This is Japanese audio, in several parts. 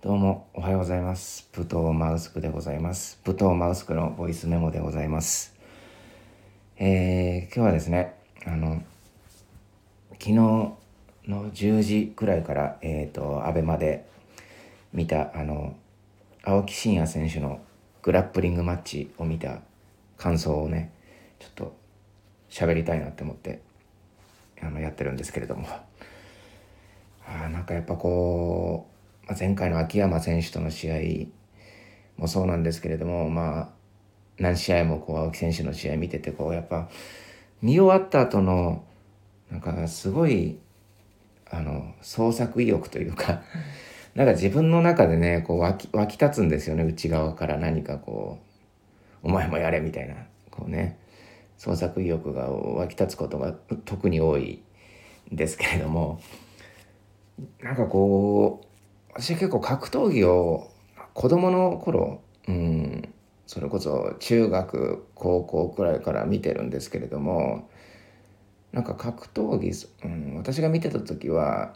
どうもおはようございます。武藤マウスクでございます。武藤マウスクのボイスメモでございます。今日はですね、昨日の10時くらいからアベマで見た青木真也選手のグラップリングマッチを見た感想をね、ちょっと喋りたいなって思ってやってるんですけれども、なんかやっぱこう前回の秋山選手との試合もそうなんですけれども、何試合もこう青木選手の試合見てて、こうやっぱ見終わった後のなんかすごい創作意欲というか、なんか自分の中でねこう湧き立つんですよね。内側から何かこうお前もやれみたいなこうね創作意欲が湧き立つことが特に多いんですけれども、なんかこう私は結構格闘技を子供の頃、それこそ中学高校くらいから見てるんですけれども、なんか格闘技、私が見てた時は、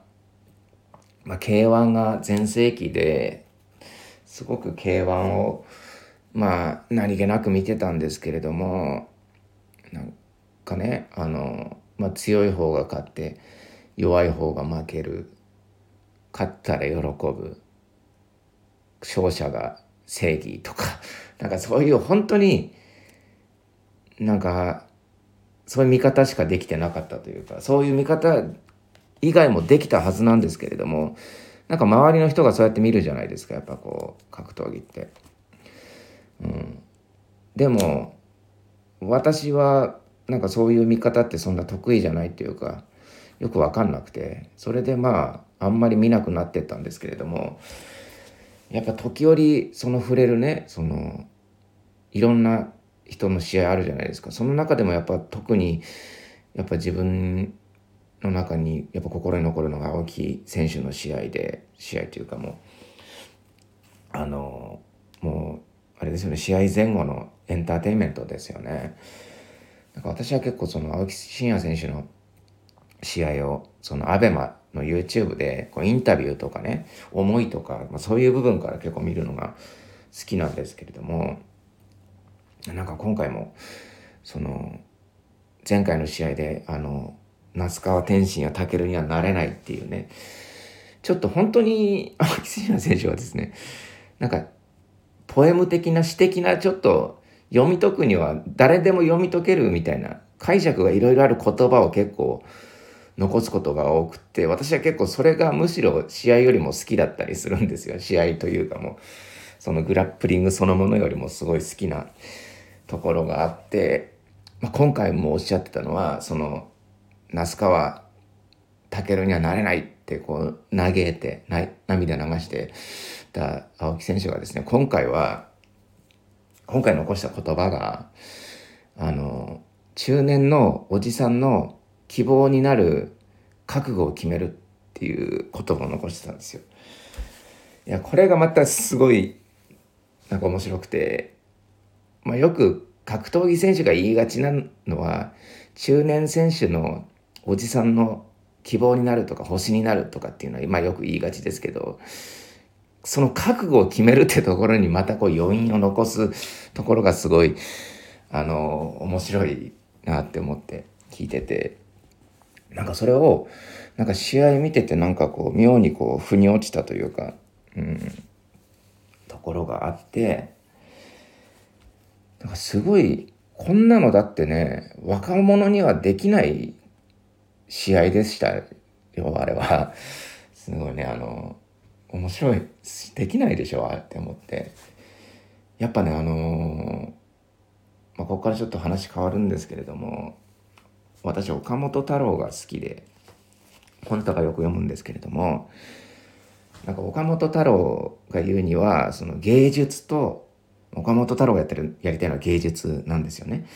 K-1 が全盛期ですごく K-1 を何気なく見てたんですけれども、なんかね強い方が勝って弱い方が負ける、勝ったら喜ぶ、勝者が正義とか、なんかそういう本当になんかそういう見方しかできてなかったというか、そういう見方以外もできたはずなんですけれども、なんか周りの人がそうやって見るじゃないですか、やっぱこう格闘技って、でも私はなんかそういう見方ってそんな得意じゃないというかよく分かんなくて、それであんまり見なくなってったんですけれども、やっぱ時折その触れるね、そのいろんな人の試合あるじゃないですか。その中でもやっぱ特にやっぱ自分の中にやっぱ心に残るのが青木選手の試合というか、もうあれですよね、試合前後のエンターテインメントですよね。なんか私は結構その青木真也選手の試合をそのアベマの YouTube でこうインタビューとかね、思いとか、そういう部分から結構見るのが好きなんですけれども、なんか今回もその前回の試合で那須川天心やタケルにはなれないっていうね、ちょっと本当に青木真也選手はですね、なんかポエム的な詩的な、ちょっと読み解くには誰でも読み解けるみたいな解釈がいろいろある言葉を結構残すことが多くて、私は結構それがむしろ試合よりも好きだったりするんですよ。試合というかもうそのグラップリングそのものよりもすごい好きなところがあって、今回もおっしゃってたのは、その那須川健にはなれないってこう嘆いて涙流してた青木選手がですね、今回残した言葉が中年のおじさんの希望になる覚悟を決めるっていう言葉を残してたんですよ。いや、これがまたすごいなんか面白くて、よく格闘技選手が言いがちなのは、中年選手のおじさんの希望になるとか星になるとかっていうのはよく言いがちですけど、その覚悟を決めるってところにまたこう余韻を残すところがすごい面白いなって思って聞いてて、なんかそれをなんか試合見ててなんかこう妙にこう腑に落ちたというか、ところがあって、なんかすごいこんなのだってね若者にはできない試合でしたよ。あれはすごいね面白い、できないでしょって思って、やっぱねここからちょっと話変わるんですけれども、私岡本太郎が好きで本とかよく読むんですけれども、なんか岡本太郎が言うには、その芸術と岡本太郎がやりたいのは芸術なんですよね。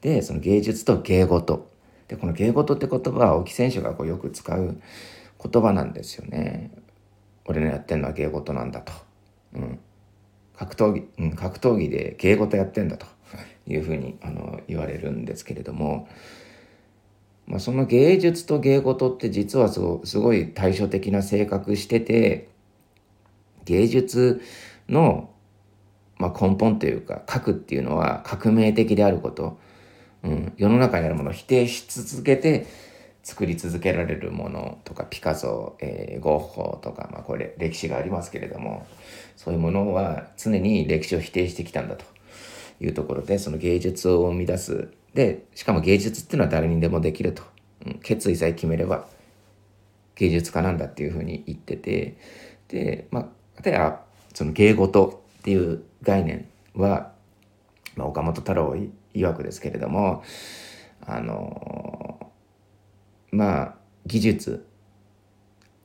でその芸術と芸事で、この芸事って言葉は青木選手がよく使う言葉なんですよね。俺のやってるのは芸事なんだと、格闘技で芸事やってんだというふうに言われるんですけれども、その芸術と芸事って実はすごい対照的な性格してて、芸術の、根本というか、核っていうのは革命的であること、世の中にあるものを否定し続けて作り続けられるものとか、ピカソ、ゴッホとか、これ歴史がありますけれども、そういうものは常に歴史を否定してきたんだというところで、その芸術を生み出す。で、しかも芸術っていうのは誰にでもできると、決意さえ決めれば芸術家なんだっていうふうに言ってて、で、例えばその芸事っていう概念は、岡本太郎曰くですけれども、技術、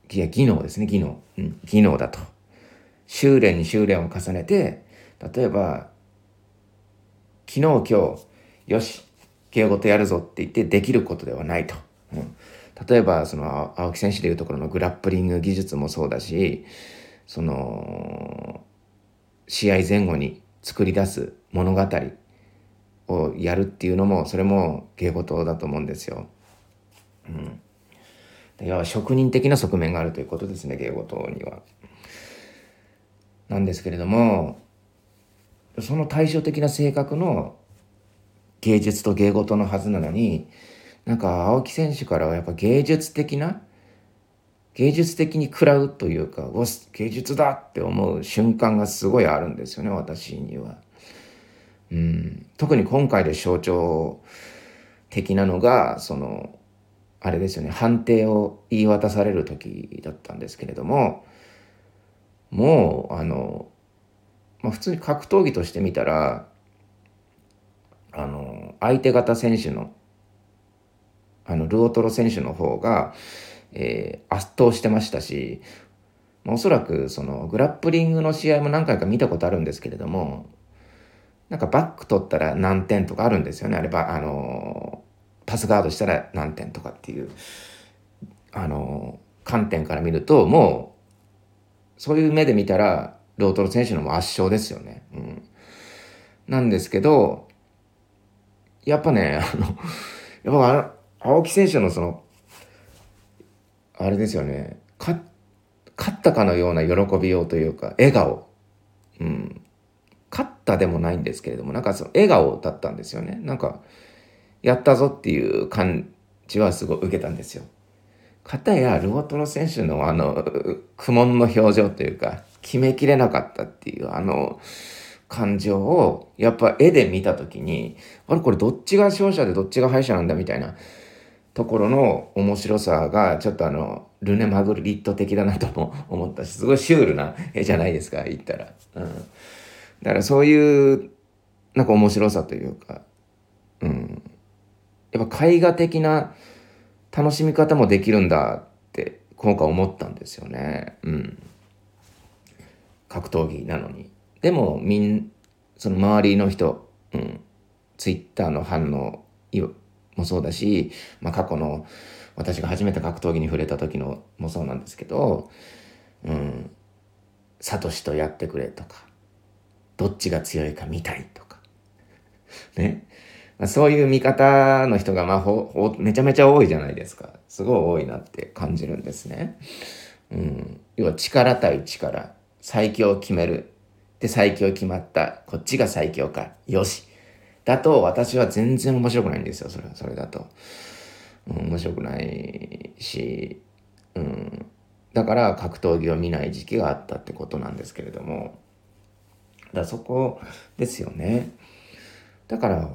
技能ですね、技能、技能だと。修練に修練を重ねて、例えば昨日今日よし芸事やるぞって言ってできることではないと、例えばその青木選手でいうところのグラップリング技術もそうだし、その試合前後に作り出す物語をやるっていうのも、それも芸事だと思うんですよ。いや、職人的な側面があるということですね、芸事には。なんですけれども、その対照的な性格の芸術と芸事のはずなのに、青木選手からはやっぱ芸術的に食らうというか、芸術だって思う瞬間がすごいあるんですよね、私には。特に今回で象徴的なのが、あれですよね、判定を言い渡される時だったんですけれども、もう普通に格闘技として見たら、相手方選手のルオトロ選手の方が、圧倒してましたし、おそらくグラップリングの試合も何回か見たことあるんですけれども、バック取ったら何点とかあるんですよね。あればパスガードしたら何点とかっていう観点から見ると、もうそういう目で見たらロートロ選手のも圧勝ですよね。なんですけど、やっぱね、青木選手のあれですよね、勝ったかのような喜びようというか、笑顔、勝ったでもないんですけれども、笑顔だったんですよね。やったぞっていう感じはすごい受けたんですよ。片やルオトロ選手の苦悶の表情というか、決めきれなかったっていう感情を、やっぱ絵で見たときに、これどっちが勝者でどっちが敗者なんだみたいなところの面白さが、ちょっとルネ・マグリット的だなとも思ったし、すごいシュールな絵じゃないですか、言ったら。だからそういう面白さというか、やっぱ絵画的な楽しみ方もできるんだって今回思ったんですよね。格闘技なのに。でもその周りの人、ツイッターの反応もそうだし、過去の私が初めて格闘技に触れた時のもそうなんですけど、サトシとやってくれとか、どっちが強いか見たいとかね。そういう見方の人がめちゃめちゃ多いじゃないですか。すごい多いなって感じるんですね。要は力対力、最強を決める。で、最強決まった。こっちが最強か。よし。だと私は全然面白くないんですよ。それだと。面白くないし、だから格闘技を見ない時期があったってことなんですけれども。そこですよね。だから、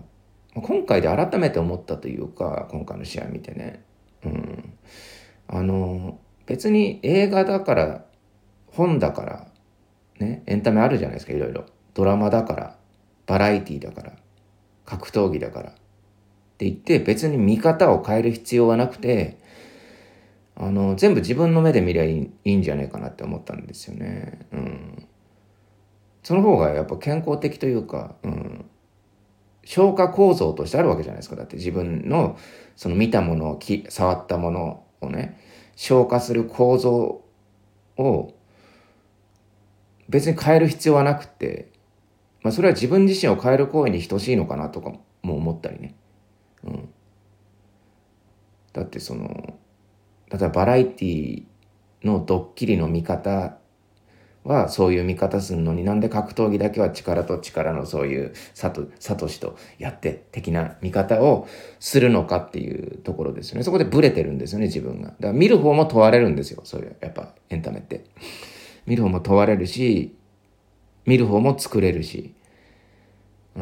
今回で改めて思ったというか、今回の試合見てね、別に映画だから本だからね、エンタメあるじゃないですか、いろいろ。ドラマだからバラエティだから格闘技だからって言って、別に見方を変える必要はなくて、全部自分の目で見ればいいんじゃないかなって思ったんですよね。その方がやっぱ健康的というか、消化構造としてあるわけじゃないですか。だって自分の見たものを触ったものをね、消化する構造を別に変える必要はなくて、それは自分自身を変える行為に等しいのかなとかも思ったりね。だって例えばバラエティのドッキリの見方はそういう見方すんのに、なんで格闘技だけは力と力のそういうサトシとやって的な見方をするのかっていうところですよね。そこでブレてるんですよね、自分が。だから見る方も問われるんですよ、そういうやっぱエンタメって。見る方も問われるし、見る方も作れるし、っ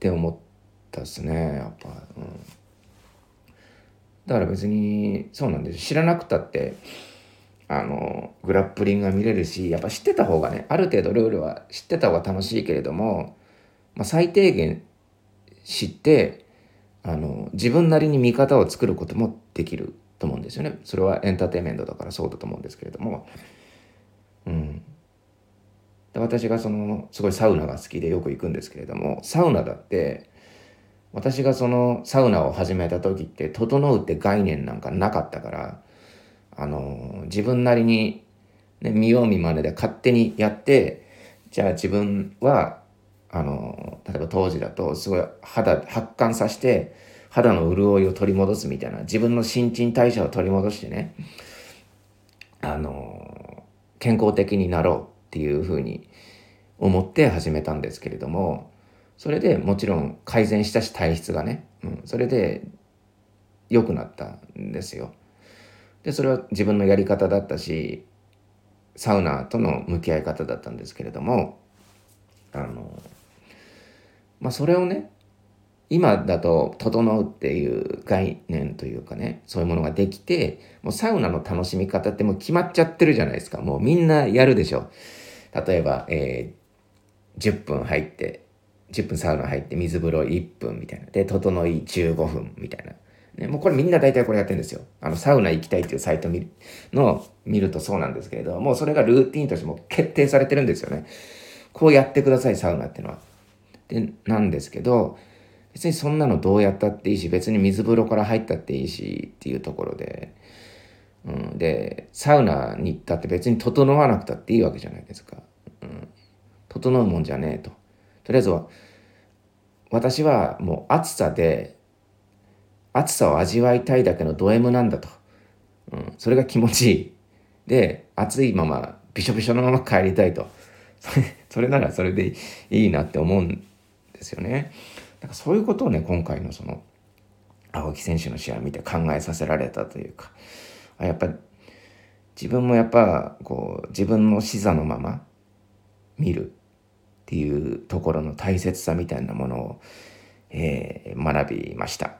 て思ったっすね、やっぱ。だから別にそうなんです。知らなくたってグラップリングが見れるし、やっぱ知ってた方がね、ある程度ルールは知ってた方が楽しいけれども、まあ、最低限知って自分なりに見方を作ることもできると思うんですよね。それはエンターテインメントだからそうだと思うんですけれども、で私がすごいサウナが好きでよく行くんですけれども、サウナだって私がサウナを始めた時って整うって概念なんかなかったから、自分なりに、ね、見よう見まねで勝手にやって、じゃあ自分は例えば当時だとすごい発汗させて肌の潤いを取り戻すみたいな、自分の新陳代謝を取り戻してね、健康的になろうっていうふうに思って始めたんですけれども、それでもちろん改善したし体質がね、それで良くなったんですよ。でそれは自分のやり方だったし、サウナとの向き合い方だったんですけれども、それをね、今だと整うっていう概念というかね、そういうものができて、もうサウナの楽しみ方ってもう決まっちゃってるじゃないですか。もうみんなやるでしょ。例えば、10分サウナ入って水風呂1分みたいな。で、整い15分みたいな。ね、もうこれみんな大体これやってるんですよ。サウナ行きたいっていうサイト見るとそうなんですけれども、うそれがルーティンとしても決定されてるんですよね。こうやってください、サウナってのは。で、なんですけど、別にそんなのどうやったっていいし、別に水風呂から入ったっていいしっていうところで、で、サウナに行ったって別に整わなくたっていいわけじゃないですか。整うもんじゃねえと。とりあえずは、私はもう暑さを味わいたいだけのド M なんだと、それが気持ちいいで、暑いままびしょびしょのまま帰りたいと、それならそれでいいなって思うんですよね。だからそういうことをね、今回の青木選手の試合を見て考えさせられたというか、やっぱ自分もやっぱこう自分の視座のまま見るっていうところの大切さみたいなものを、学びました。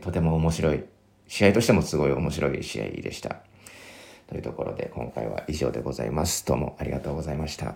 とても面白い試合としてもすごい面白い試合でした。というところで今回は以上でございます。どうもありがとうございました。